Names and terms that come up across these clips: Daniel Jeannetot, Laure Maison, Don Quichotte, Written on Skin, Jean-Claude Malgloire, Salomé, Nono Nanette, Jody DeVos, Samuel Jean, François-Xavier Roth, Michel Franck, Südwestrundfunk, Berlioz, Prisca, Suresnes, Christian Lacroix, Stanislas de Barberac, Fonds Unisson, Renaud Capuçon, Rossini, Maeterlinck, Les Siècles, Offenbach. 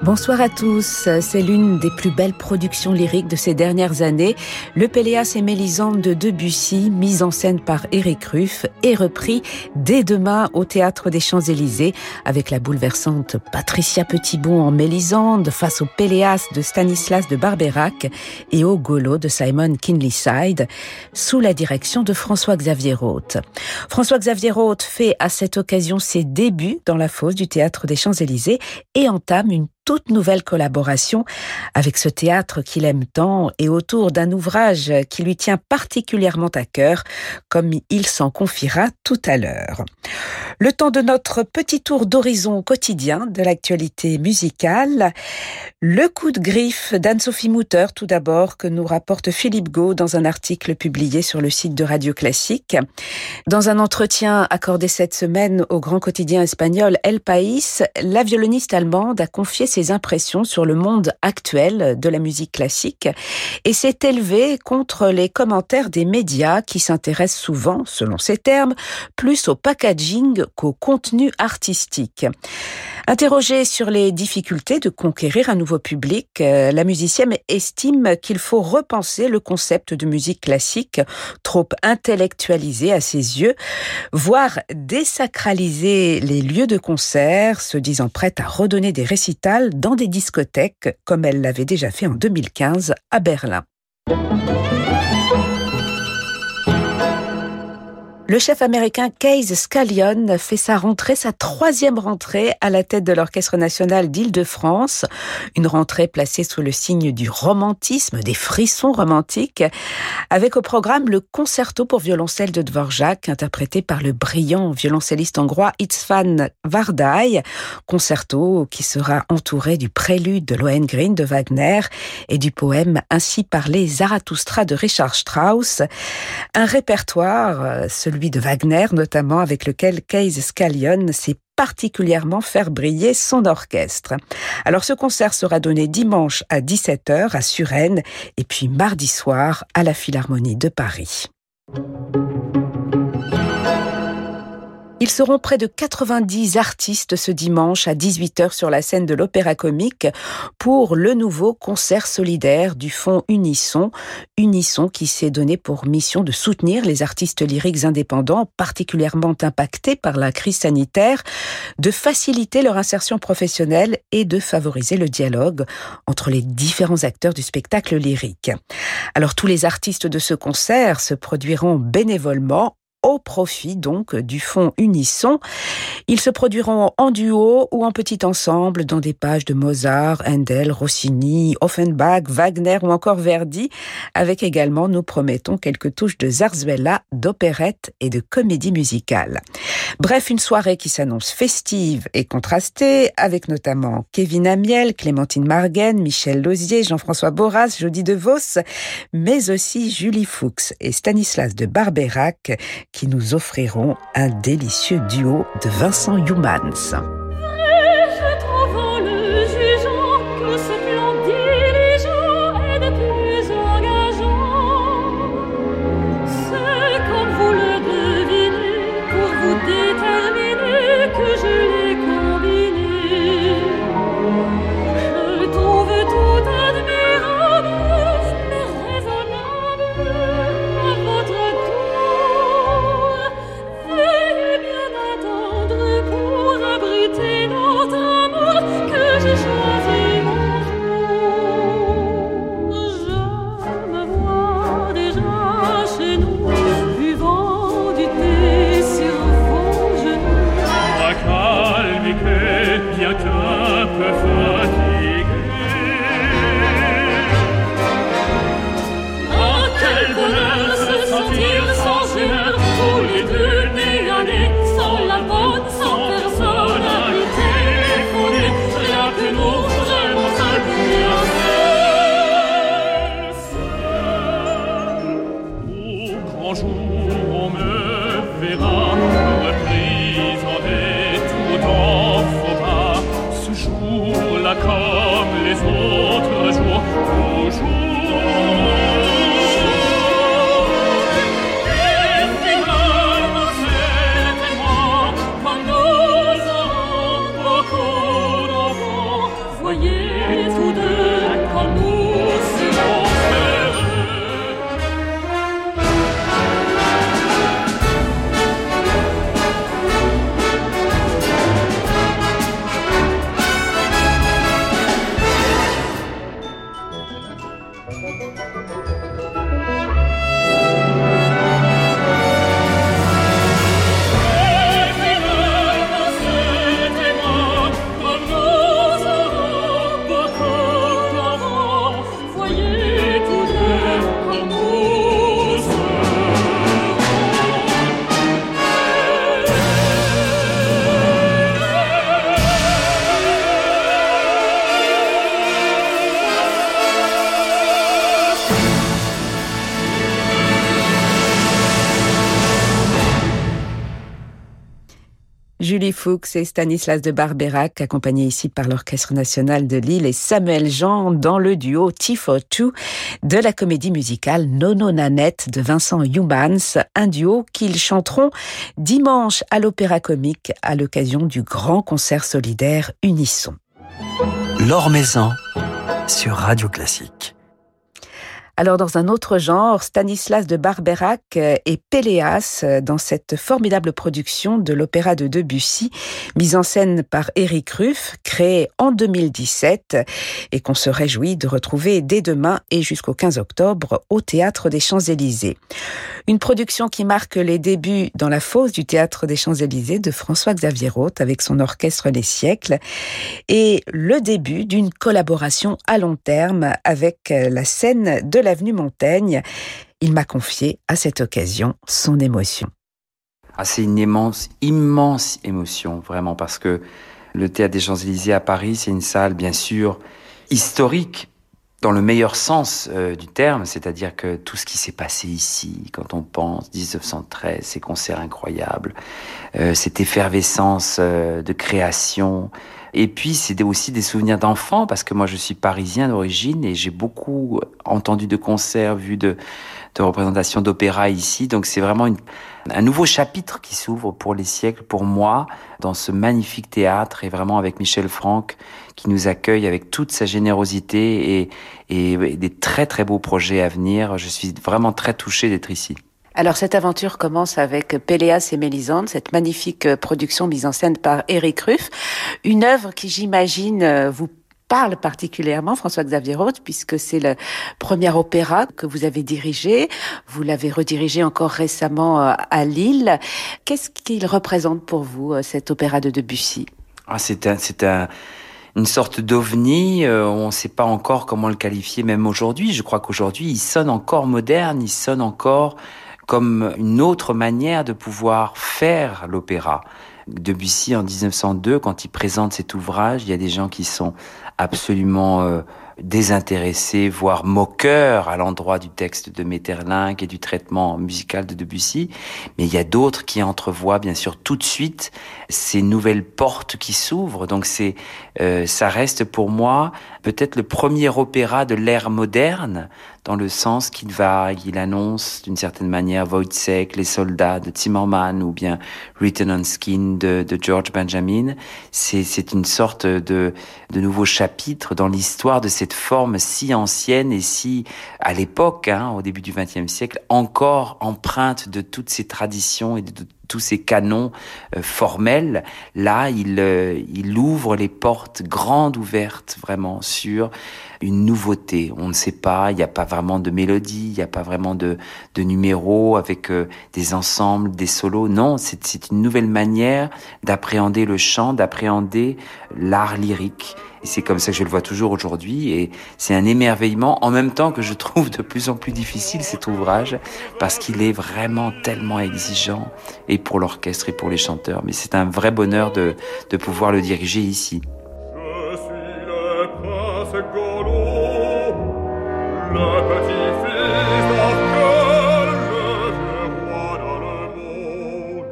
Bonsoir à tous. C'est l'une des plus belles productions lyriques de ces dernières années. Le Pelléas et Mélisande de Debussy, mise en scène par Éric Ruf, est repris dès demain au Théâtre des Champs-Élysées avec la bouleversante Patricia Petitbon en Mélisande face au Pelléas de Stanislas de Barberac et au Golo de Simon Keenlyside sous la direction de François-Xavier Roth. François-Xavier Roth fait à cette occasion ses débuts dans la fosse du Théâtre des Champs-Élysées et entame une toute nouvelle collaboration avec ce théâtre qu'il aime tant et autour d'un ouvrage qui lui tient particulièrement à cœur, comme il s'en confiera tout à l'heure. Le temps de notre petit tour d'horizon quotidien de l'actualité musicale, le coup de griffe d'Anne-Sophie Mutter tout d'abord, que nous rapporte Philippe Gaud dans un article publié sur le site de Radio Classique. Dans un entretien accordé cette semaine au grand quotidien espagnol El País, la violoniste allemande a confié ses impressions sur le monde actuel de la musique classique et s'est élevée contre les commentaires des médias qui s'intéressent souvent, selon ses termes, plus au packaging qu'au contenu artistique. Interrogée sur les difficultés de conquérir un nouveau public, la musicienne estime qu'il faut repenser le concept de musique classique, trop intellectualisé à ses yeux, voire désacraliser les lieux de concert, se disant prête à redonner des récitals dans des discothèques, comme elle l'avait déjà fait en 2015 à Berlin. Le chef américain Keyes Scallion fait sa troisième rentrée à la tête de l'Orchestre national d'Île-de-France. Une rentrée placée sous le signe du romantisme, des frissons romantiques, avec au programme le concerto pour violoncelle de Dvorak, interprété par le brillant violoncelliste hongrois István Várdai. Concerto qui sera entouré du prélude de Lohengrin de Wagner et du poème Ainsi parlé Zarathoustra de Richard Strauss. Un répertoire, celui de Wagner notamment, avec lequel Keyes Scallion s'est particulièrement faire briller son orchestre. Alors ce concert sera donné dimanche à 17h à Suresnes et puis mardi soir à la Philharmonie de Paris. Ils seront près de 90 artistes ce dimanche à 18h sur la scène de l'Opéra Comique pour le nouveau concert solidaire du Fonds Unisson. Unisson qui s'est donné pour mission de soutenir les artistes lyriques indépendants particulièrement impactés par la crise sanitaire, de faciliter leur insertion professionnelle et de favoriser le dialogue entre les différents acteurs du spectacle lyrique. Alors tous les artistes de ce concert se produiront bénévolement au profit donc du Fonds Unisson. Ils se produiront en duo ou en petit ensemble dans des pages de Mozart, Handel, Rossini, Offenbach, Wagner ou encore Verdi, avec également, nous promettons, quelques touches de zarzuela, d'opérette et de comédie musicale. Bref, une soirée qui s'annonce festive et contrastée, avec notamment Kevin Amiel, Clémentine Marguen, Michel Lausier, Jean-François Borras, Jody DeVos, mais aussi Julie Fuchs et Stanislas de Barberac, qui nous offriront un délicieux duo de Vincent Youmans. Comme les autres jours, toujours. Julie Fuchs et Stanislas de Barberac, accompagnés ici par l'Orchestre National de Lille et Samuel Jean dans le duo T42 de la comédie musicale Nono Nanette de Vincent Youmans, un duo qu'ils chanteront dimanche à l'Opéra Comique à l'occasion du grand concert solidaire Unisson. Laure Maison sur Radio Classique. Alors, dans un autre genre, Stanislas de Barberac et Pelléas dans cette formidable production de l'opéra de Debussy, mise en scène par Éric Ruf, créée en 2017 et qu'on se réjouit de retrouver dès demain et jusqu'au 15 octobre au Théâtre des Champs-Élysées. Une production qui marque les débuts dans la fosse du Théâtre des Champs-Élysées de François-Xavier Roth avec son orchestre Les Siècles et le début d'une collaboration à long terme avec la scène de l'avenue Montaigne. Il m'a confié à cette occasion son émotion. Ah, c'est une immense émotion, vraiment, parce que le Théâtre des Champs-Élysées à Paris, c'est une salle, bien sûr, historique, dans le meilleur sens du terme, c'est-à-dire que tout ce qui s'est passé ici, quand on pense 1913, ces concerts incroyables, cette effervescence de création. Et puis, c'est aussi des souvenirs d'enfants, parce que moi, je suis parisien d'origine et j'ai beaucoup entendu de concerts, vu de représentations d'opéra ici. Donc, c'est vraiment un nouveau chapitre qui s'ouvre pour Les Siècles, pour moi, dans ce magnifique théâtre, et vraiment avec Michel Franck, qui nous accueille avec toute sa générosité et des très, très beaux projets à venir. Je suis vraiment très touché d'être ici. Alors, cette aventure commence avec Pelléas et Mélisande, cette magnifique production mise en scène par Éric Ruf. Une œuvre qui, j'imagine, vous parle particulièrement, François-Xavier Roth, puisque c'est le premier opéra que vous avez dirigé. Vous l'avez redirigé encore récemment à Lille. Qu'est-ce qu'il représente pour vous, cet opéra de Debussy ? Ah, une sorte d'ovni, on ne sait pas encore comment le qualifier, même aujourd'hui. Je crois qu'aujourd'hui, il sonne encore moderne, il sonne encore comme une autre manière de pouvoir faire l'opéra. Debussy, en 1902, quand il présente cet ouvrage, il y a des gens qui sont absolument désintéressés, voire moqueurs à l'endroit du texte de Maeterlinck et du traitement musical de Debussy. Mais il y a d'autres qui entrevoient, bien sûr, tout de suite ces nouvelles portes qui s'ouvrent. Donc ça reste pour moi peut-être le premier opéra de l'ère moderne, dans le sens qu'il annonce d'une certaine manière Wojciech, Les Soldats de Zimmermann ou bien Written on Skin de George Benjamin. C'est une sorte de nouveau chapitre dans l'histoire de cette forme si ancienne et si, à l'époque, au début du XXe siècle, encore empreinte de toutes ces traditions et de tous ces canons formels. Là, il ouvre les portes grandes ouvertes, vraiment, sur une nouveauté. On ne sait pas, il n'y a pas vraiment de mélodie, il n'y a pas vraiment de numéros avec des ensembles, des solos. Non, c'est une nouvelle manière d'appréhender le chant, d'appréhender l'art lyrique. Et c'est comme ça que je le vois toujours aujourd'hui, et c'est un émerveillement, en même temps que je trouve de plus en plus difficile cet ouvrage, parce qu'il est vraiment tellement exigeant, et pour l'orchestre et pour les chanteurs. Mais c'est un vrai bonheur de pouvoir le diriger ici. Je suis le prince Golo, le petit-fils d'Arcole, le vieux roi dans le monde.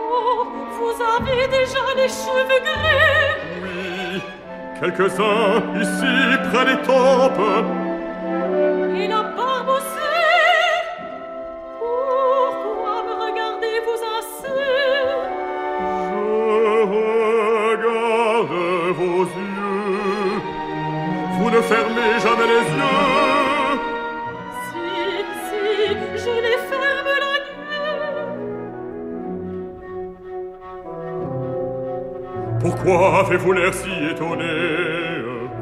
Oh, vous avez déjà les cheveux gris? Oui, quelques-uns ici près des tempes. Et la barbe aussi. Regardez-vous ainsi. Je regarde. fermez jamais les yeux. Si, je les ferme la nuit. Pourquoi avez-vous l'air si étonné?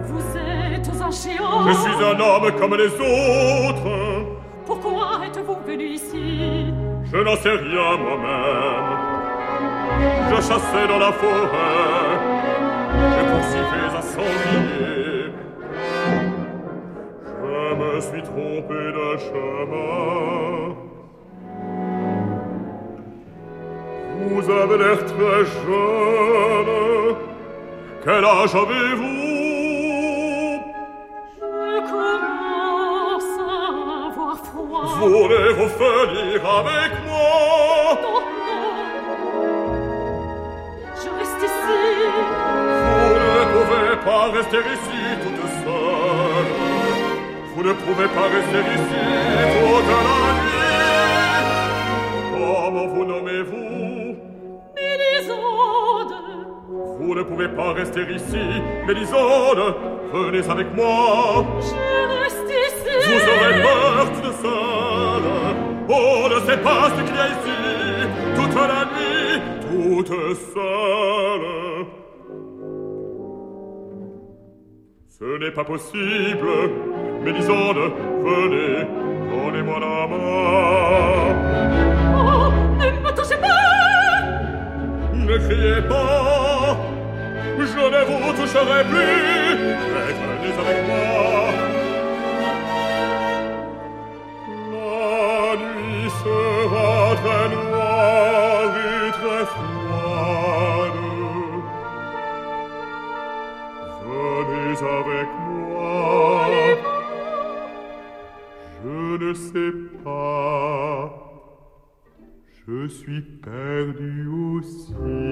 Vous êtes un géant. Je suis un homme comme les autres. Pourquoi êtes-vous venu ici? Je n'en sais rien moi-même. Je chassais dans la forêt. J'ai poursuivi les incendiés. Je me suis trompé de chemin. Vous avez l'air très jeune. Quel âge avez-vous? Je commence à avoir froid. Voulez-vous venir avec moi? Non, non. Je reste ici. Vous ne pouvez pas rester ici toute seule. Vous ne pouvez pas rester ici toute la nuit. Comment vous nommez-vous? Mélisande. Vous ne pouvez pas rester ici, Mélisande. Venez avec moi. Je reste ici. Vous serez morte seule. On ne sait pas ce qu'il y a ici. Toute la nuit, toute seule. Ce n'est pas possible, Mélisande, venez, donnez-moi la main. Oh, ne me touchez pas! Ne criez pas, je ne vous toucherai plus, mais venez avec moi. La nuit sera très noire et très froide. Avec moi, je ne sais pas, je suis perdu aussi.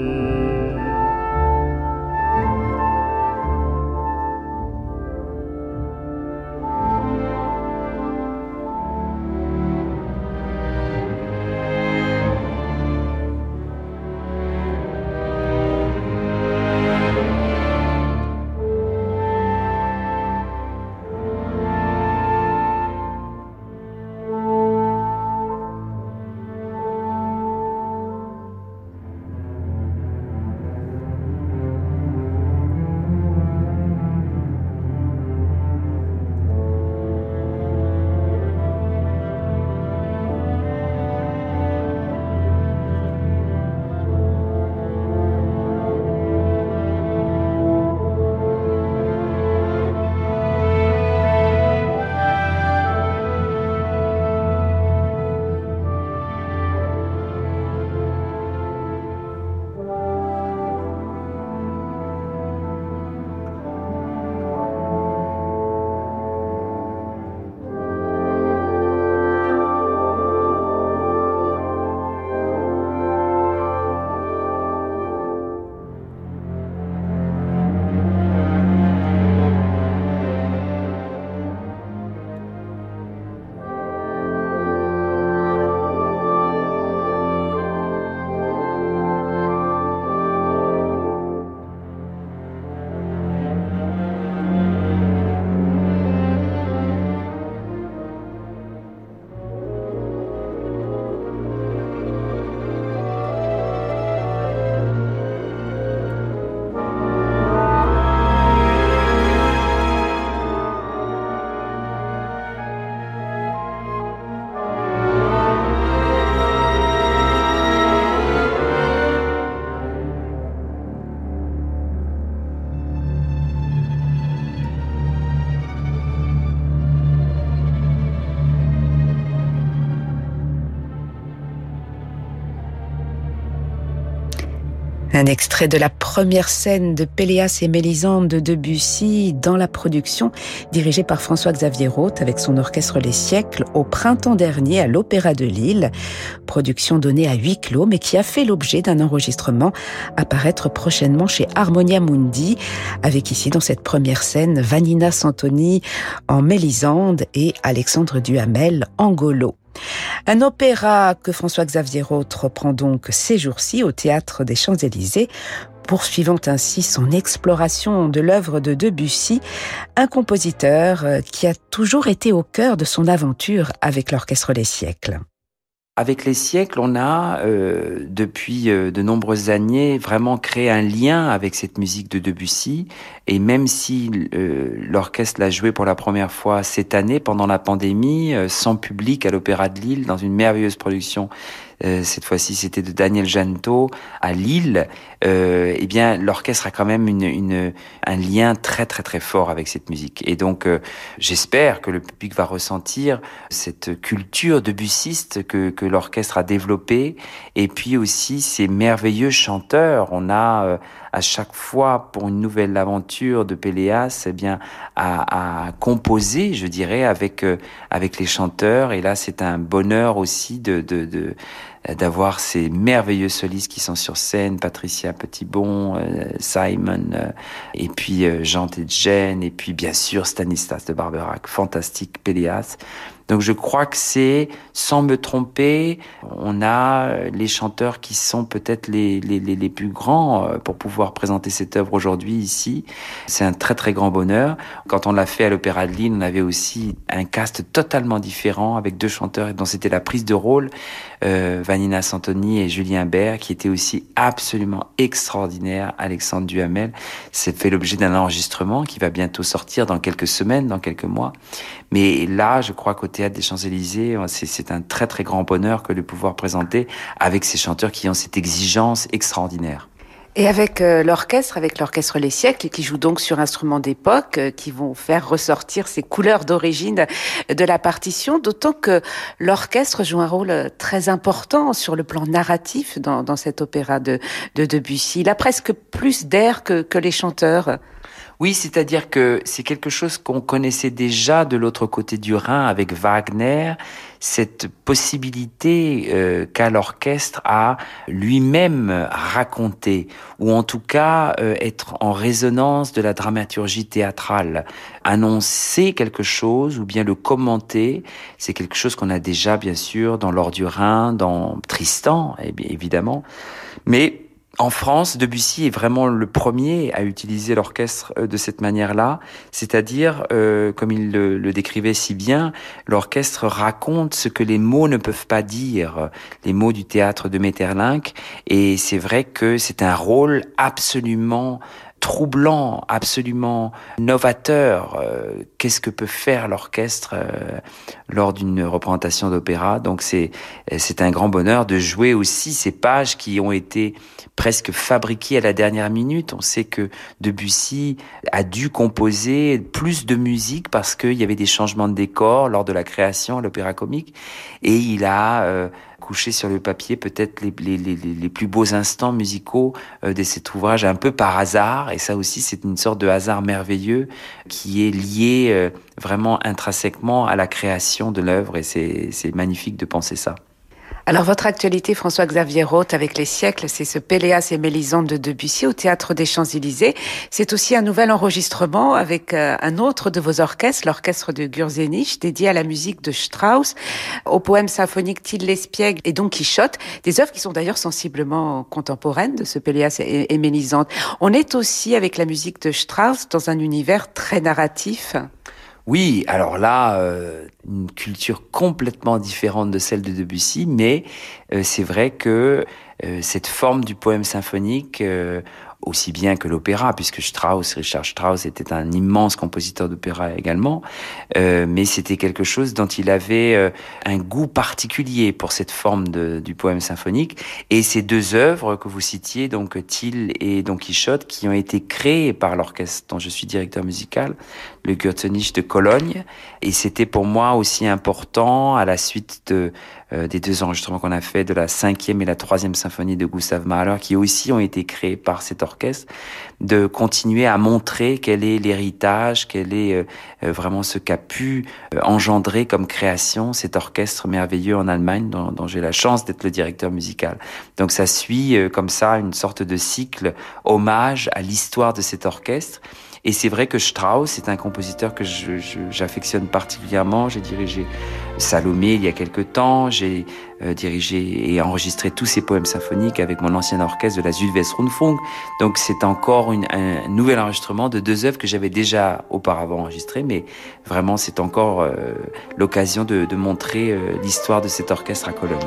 Un extrait de la première scène de Pelléas et Mélisande de Debussy dans la production dirigée par François-Xavier Roth avec son orchestre Les Siècles au printemps dernier à l'Opéra de Lille. Production donnée à huis clos mais qui a fait l'objet d'un enregistrement à paraître prochainement chez Harmonia Mundi avec ici dans cette première scène Vanina Santoni en Mélisande et Alexandre Duhamel en Golo. Un opéra que François-Xavier Roth reprend donc ces jours-ci au Théâtre des Champs-Élysées poursuivant ainsi son exploration de l'œuvre de Debussy, un compositeur qui a toujours été au cœur de son aventure avec l'Orchestre des Siècles. Avec les siècles, on a, depuis de nombreuses années, vraiment créé un lien avec cette musique de Debussy. Et même si l'orchestre l'a joué pour la première fois cette année, pendant la pandémie, sans public à l'Opéra de Lille, dans une merveilleuse production, cette fois-ci c'était de Daniel Jeannetot, à Lille, eh bien l'orchestre a quand même un lien très très très fort avec cette musique. Et donc j'espère que le public va ressentir cette culture debussiste que l'orchestre a développée, et puis aussi ces merveilleux chanteurs. On a à chaque fois, pour une nouvelle aventure de Pelléas, eh bien, à composer, je dirais, avec les chanteurs. Et là, c'est un bonheur aussi d'avoir ces merveilleux solistes qui sont sur scène, Patricia Petitbon, Simon, et puis Jean Tedgen, et puis bien sûr Stanislas de Barberac, fantastique Pelléas. Donc je crois que c'est, sans me tromper, on a les chanteurs qui sont peut-être les plus grands pour pouvoir présenter cette œuvre aujourd'hui ici. C'est un très très grand bonheur. Quand on l'a fait à l'Opéra de Lille, on avait aussi un cast totalement différent avec deux chanteurs dont c'était la prise de rôle, Vanina Santoni et Julien Bert, qui étaient aussi absolument extraordinaires. Alexandre Duhamel, c'est fait l'objet d'un enregistrement qui va bientôt sortir dans quelques semaines, dans quelques mois. Mais là, je crois qu'au Théâtre des Champs-Élysées, c'est un très très grand bonheur que de pouvoir présenter avec ces chanteurs qui ont cette exigence extraordinaire. Et avec l'orchestre Les Siècles, qui joue donc sur instruments d'époque, qui vont faire ressortir ces couleurs d'origine de la partition, d'autant que l'orchestre joue un rôle très important sur le plan narratif dans cet opéra de Debussy. Il a presque plus d'air que les chanteurs. Oui, c'est-à-dire que c'est quelque chose qu'on connaissait déjà de l'autre côté du Rhin avec Wagner, cette possibilité qu'a l'orchestre à lui-même raconter, ou en tout cas être en résonance de la dramaturgie théâtrale. Annoncer quelque chose ou bien le commenter, c'est quelque chose qu'on a déjà bien sûr dans l'Or du Rhin, dans Tristan, évidemment, mais en France, Debussy est vraiment le premier à utiliser l'orchestre de cette manière-là, c'est-à-dire, comme il le décrivait si bien, l'orchestre raconte ce que les mots ne peuvent pas dire, les mots du théâtre de Maeterlinck, et c'est vrai que c'est un rôle absolument troublant, absolument novateur. Qu'est-ce que peut faire l'orchestre lors d'une représentation d'opéra? Donc c'est un grand bonheur de jouer aussi ces pages qui ont été presque fabriquées à la dernière minute. On sait que Debussy a dû composer plus de musique parce qu'il y avait des changements de décor lors de la création à l'opéra comique, et il a couché sur le papier peut-être les plus beaux instants musicaux de cet ouvrage, un peu par hasard. Et ça aussi, c'est une sorte de hasard merveilleux qui est lié vraiment intrinsèquement à la création de l'œuvre, et c'est magnifique de penser ça. Alors, votre actualité, François-Xavier Roth, avec les siècles, c'est ce Pelléas et Mélisande de Debussy au Théâtre des Champs-Élysées. C'est aussi un nouvel enregistrement avec un autre de vos orchestres, l'Orchestre de Gürzenich, dédié à la musique de Strauss, au poème symphonique Till l'Espiègle et Don Quichotte, des œuvres qui sont d'ailleurs sensiblement contemporaines de ce Pelléas et Mélisande. On est aussi, avec la musique de Strauss, dans un univers très narratif. Oui, alors là, une culture complètement différente de celle de Debussy, mais c'est vrai que cette forme du poème symphonique, aussi bien que l'opéra, puisque Richard Strauss était un immense compositeur d'opéra également, mais c'était quelque chose dont il avait un goût particulier pour cette forme du poème symphonique. Et ces deux œuvres que vous citiez, donc Till et Don Quichotte, qui ont été créées par l'orchestre dont je suis directeur musical, le Gürzenich de Cologne, et c'était pour moi aussi important, à la suite des deux enregistrements qu'on a fait de la 5e et la 3e symphonie de Gustav Mahler, qui aussi ont été créés par cet orchestre, de continuer à montrer quel est l'héritage, quel est vraiment ce qu'a pu engendrer comme création cet orchestre merveilleux en Allemagne, dont j'ai la chance d'être le directeur musical. Donc ça suit comme ça une sorte de cycle hommage à l'histoire de cet orchestre. Et c'est vrai que Strauss est un compositeur que j'affectionne particulièrement. J'ai dirigé Salomé il y a quelque temps, j'ai dirigé et enregistré tous ces poèmes symphoniques avec mon ancien orchestre de la Südwestrundfunk. Donc c'est encore un nouvel enregistrement de deux œuvres que j'avais déjà auparavant enregistrées, mais vraiment c'est encore l'occasion de montrer l'histoire de cet orchestre à Cologne.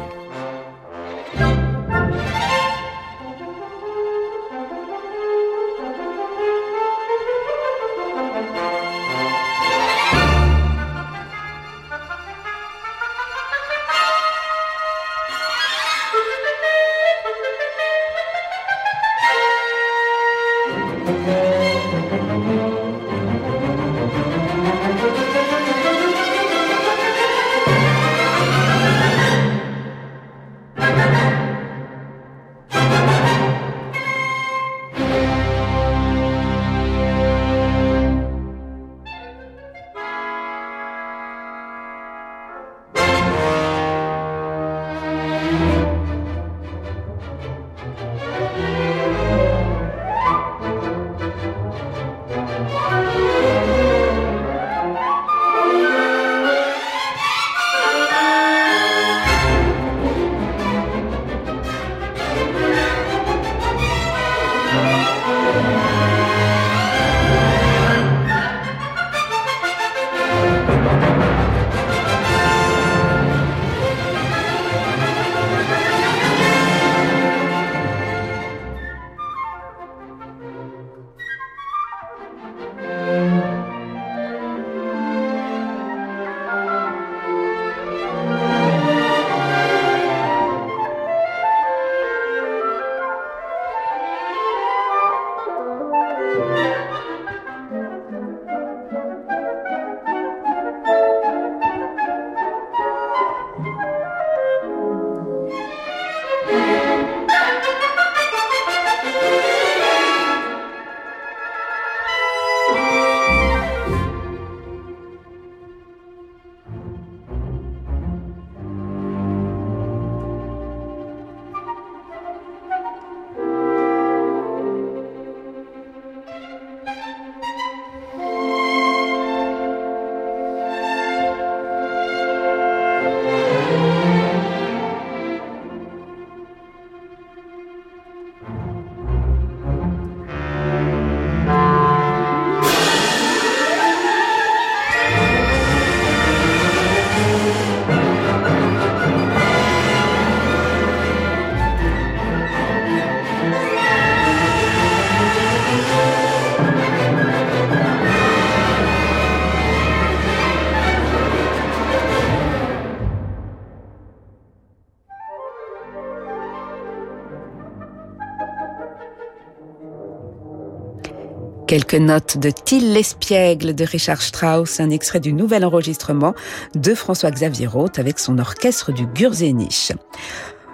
Quelques notes de Till l'Espiègle de Richard Strauss, un extrait du nouvel enregistrement de François-Xavier Roth avec son orchestre du Gürzenich.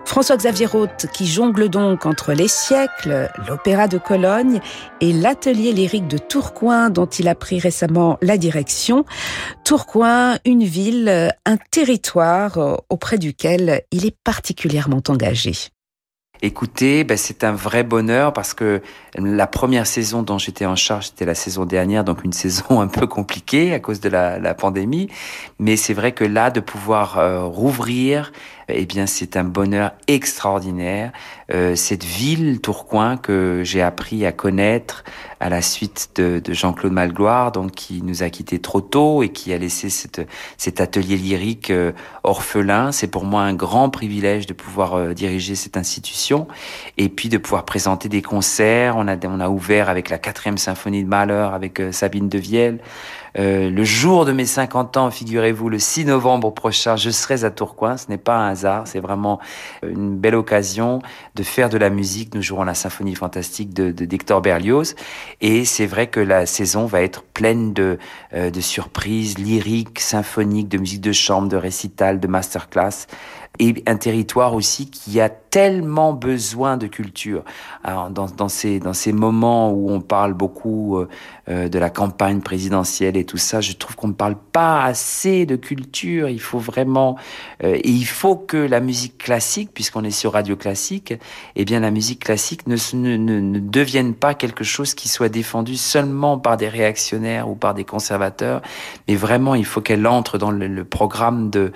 François-Xavier Roth qui jongle donc entre Les Siècles, l'Opéra de Cologne et l'Atelier lyrique de Tourcoing dont il a pris récemment la direction. Tourcoing, une ville, un territoire auprès duquel il est particulièrement engagé. Écoutez, c'est un vrai bonheur parce que la première saison dont j'étais en charge, c'était la saison dernière, donc une saison un peu compliquée à cause de la pandémie. Mais c'est vrai que là, de pouvoir rouvrir, c'est un bonheur extraordinaire. Cette ville, Tourcoing, que j'ai appris à connaître à la suite de Jean-Claude Malgloire, donc qui nous a quittés trop tôt et qui a laissé cet atelier lyrique orphelin. C'est pour moi un grand privilège de pouvoir diriger cette institution. Et puis de pouvoir présenter des concerts. On a ouvert avec la 4e symphonie de Mahler, avec Sabine de Vielle. Le jour de mes 50 ans, figurez-vous, le 6 novembre prochain, je serai à Tourcoing. Ce n'est pas un hasard, c'est vraiment une belle occasion de faire de la musique. Nous jouerons la Symphonie Fantastique d'Hector Berlioz. Et c'est vrai que la saison va être pleine de surprises lyriques, symphoniques, de musique de chambre, de récital, de masterclass. Et un territoire aussi qui a tellement besoin de culture. Alors, dans ces moments où on parle beaucoup de la campagne présidentielle et tout ça, je trouve qu'on ne parle pas assez de culture. Il faut vraiment... et il faut que la musique classique, puisqu'on est sur Radio Classique, la musique classique ne devienne pas quelque chose qui soit défendu seulement par des réactionnaires ou par des conservateurs. Mais vraiment, il faut qu'elle entre dans le programme de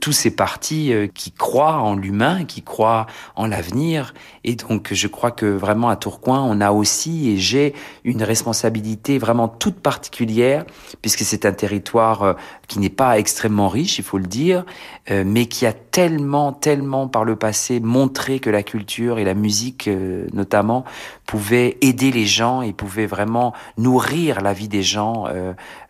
tous ces partis qui croit en l'humain, qui croit en l'avenir. Et donc, je crois que vraiment à Tourcoing, on a aussi, et j'ai une responsabilité vraiment toute particulière, puisque c'est un territoire qui n'est pas extrêmement riche, il faut le dire, mais qui a tellement par le passé montré que la culture et la musique notamment pouvaient aider les gens et pouvaient vraiment nourrir la vie des gens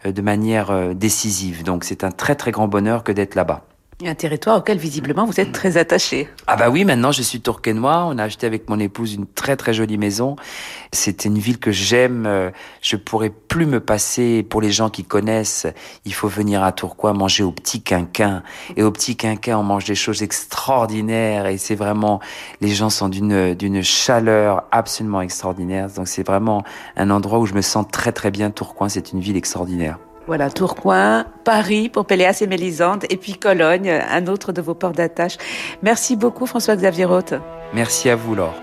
de manière décisive. Donc c'est un très grand bonheur que d'être là-bas. Un territoire auquel visiblement vous êtes très attaché. Ah bah oui, maintenant je suis tourquenois, on a acheté avec mon épouse une très jolie maison. C'est une ville que j'aime, je pourrais plus me passer. Pour les gens qui connaissent, il faut venir à Tourcoing manger au Petit Quinquin. Et au Petit Quinquin, on mange des choses extraordinaires et c'est vraiment, les gens sont d'une chaleur absolument extraordinaire. Donc c'est vraiment un endroit où je me sens très bien. Tourcoing, c'est une ville extraordinaire. Voilà, Tourcoing, Paris pour Pelléas et Mélisande, et puis Cologne, un autre de vos ports d'attache. Merci beaucoup François-Xavier Roth. Merci à vous Laure.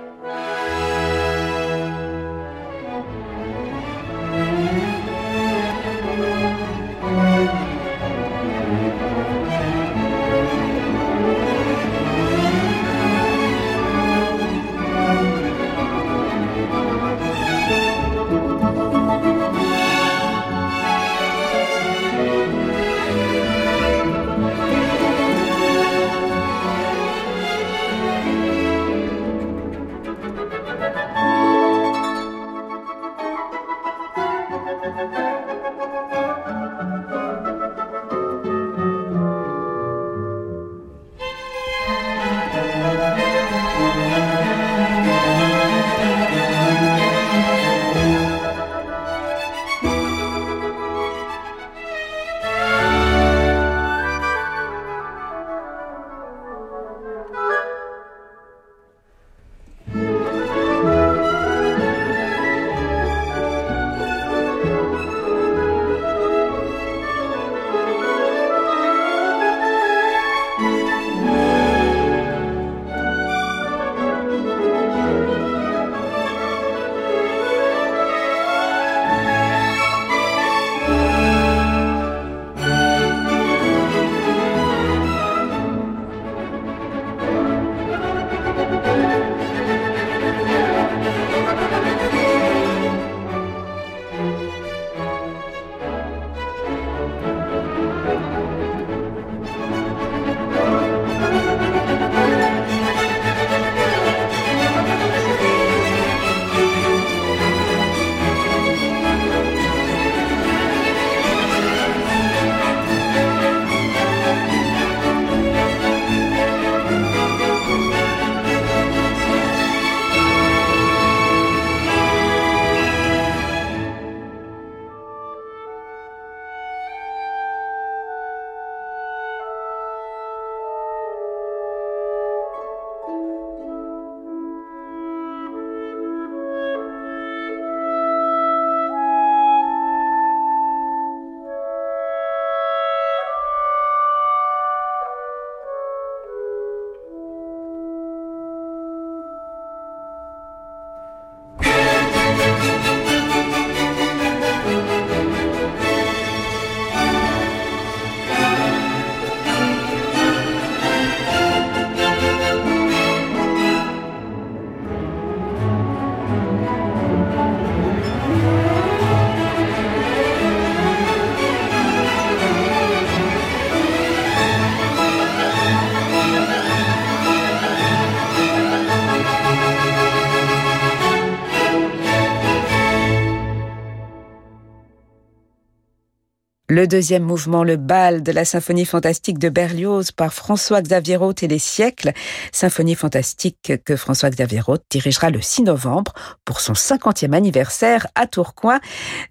Le deuxième mouvement, le bal de la Symphonie Fantastique de Berlioz par François-Xavier Roth et Les Siècles. Symphonie Fantastique que François-Xavier Roth dirigera le 6 novembre pour son 50e anniversaire à Tourcoing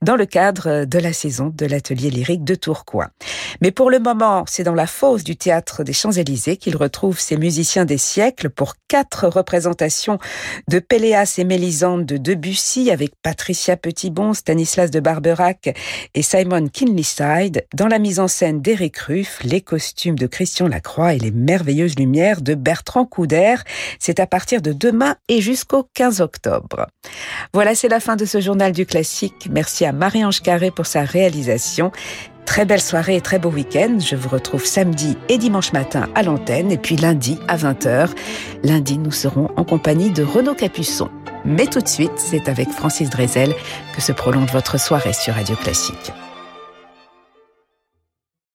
dans le cadre de la saison de l'atelier lyrique de Tourcoing. Mais pour le moment, c'est dans la fosse du Théâtre des Champs-Élysées qu'il retrouve ses musiciens des siècles pour 4 représentations de Pelléas et Mélisande de Debussy avec Patricia Petitbon, Stanislas de Barberac et Simon Keenlyside. Dans la mise en scène d'Éric Ruf, les costumes de Christian Lacroix et les merveilleuses lumières de Bertrand Coudert. C'est à partir de demain et jusqu'au 15 octobre. Voilà, c'est la fin de ce journal du classique. Merci à Marie-Ange Carré pour sa réalisation. Très belle soirée et très beau week-end. Je vous retrouve samedi et dimanche matin à l'antenne et puis lundi à 20h. Lundi, nous serons en compagnie de Renaud Capuçon. Mais tout de suite, c'est avec Francis Drezel que se prolonge votre soirée sur Radio Classique.